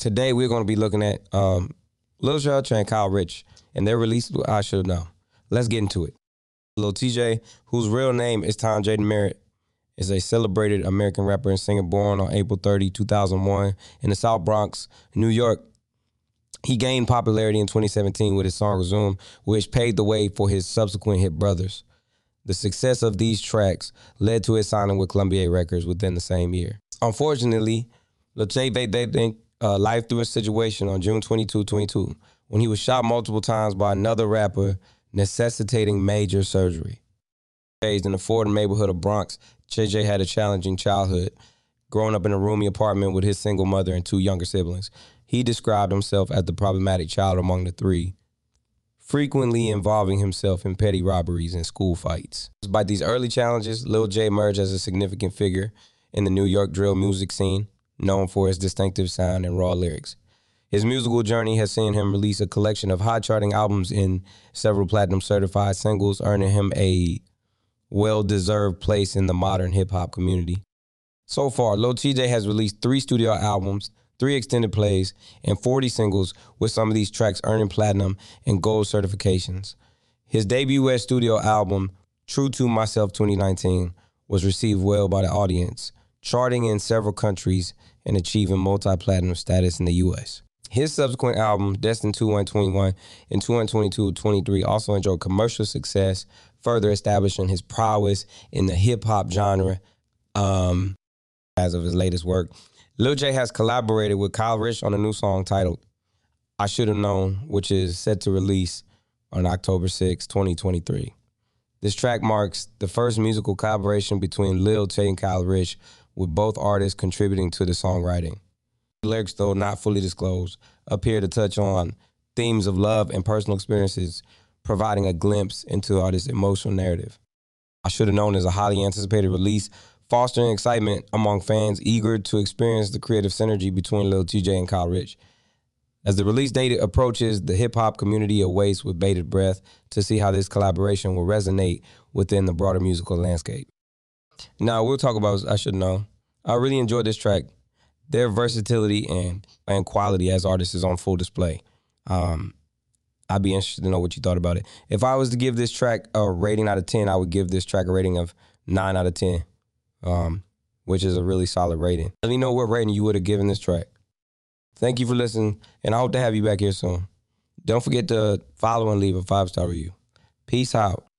today we're going to be looking at Lil Tjay and Kyle Ricch and their release, I Should've Known. Let's get into it. Lil Tjay, whose real name is Tione Jayden Merritt, is a celebrated American rapper and singer born on April 30, 2001 in the South Bronx, New York. He gained popularity in 2017 with his song Resume, which paved the way for his subsequent hit Brothers. The success of these tracks led to his signing with Columbia Records within the same year. Unfortunately, Lil Tjay life through a situation on June 22, 2022, when he was shot multiple times by another rapper, necessitating major surgery. Raised in the Ford neighborhood of Bronx, Tjay had a challenging childhood, growing up in a roomy apartment with his single mother and two younger siblings. He described himself as the problematic child among the three, frequently involving himself in petty robberies and school fights. Despite these early challenges, Lil Tjay emerged as a significant figure in the New York drill music scene, known for his distinctive sound and raw lyrics. His musical journey has seen him release a collection of high-charting albums and several platinum-certified singles, earning him a well-deserved place in the modern hip-hop community. So far, Lil Tjay has released 3 studio albums, 3 extended plays, and 40 singles, with some of these tracks earning platinum and gold certifications. His debut as studio album, True to Myself 2019, was received well by the audience, charting in several countries and achieving multi-platinum status in the U.S. His subsequent album, Destined 2121 and 2-1-22-23, also enjoyed commercial success, further establishing his prowess in the hip-hop genre. As of his latest work, Lil Tjay has collaborated with Kyle Ricch on a new song titled I Should've Known, which is set to release on October 6, 2023. This track marks the first musical collaboration between Lil Tjay and Kyle Ricch, with both artists contributing to the songwriting. Lyrics, though not fully disclosed, appear to touch on themes of love and personal experiences, providing a glimpse into artists' emotional narrative. I Should've Known is a highly anticipated release, fostering excitement among fans eager to experience the creative synergy between Lil Tjay and Kyle Ricch. As the release date approaches, the hip-hop community awaits with bated breath to see how this collaboration will resonate within the broader musical landscape. Now, we'll talk about I Should've Known. I really enjoyed this track. Their versatility and quality as artists is on full display. I'd be interested to know what you thought about it. If I was to give this track a rating out of 10, I would give this track a rating of 9 out of 10, which is a really solid rating. Let me know what rating you would have given this track. Thank you for listening, and I hope to have you back here soon. Don't forget to follow and leave a 5-star review. Peace out.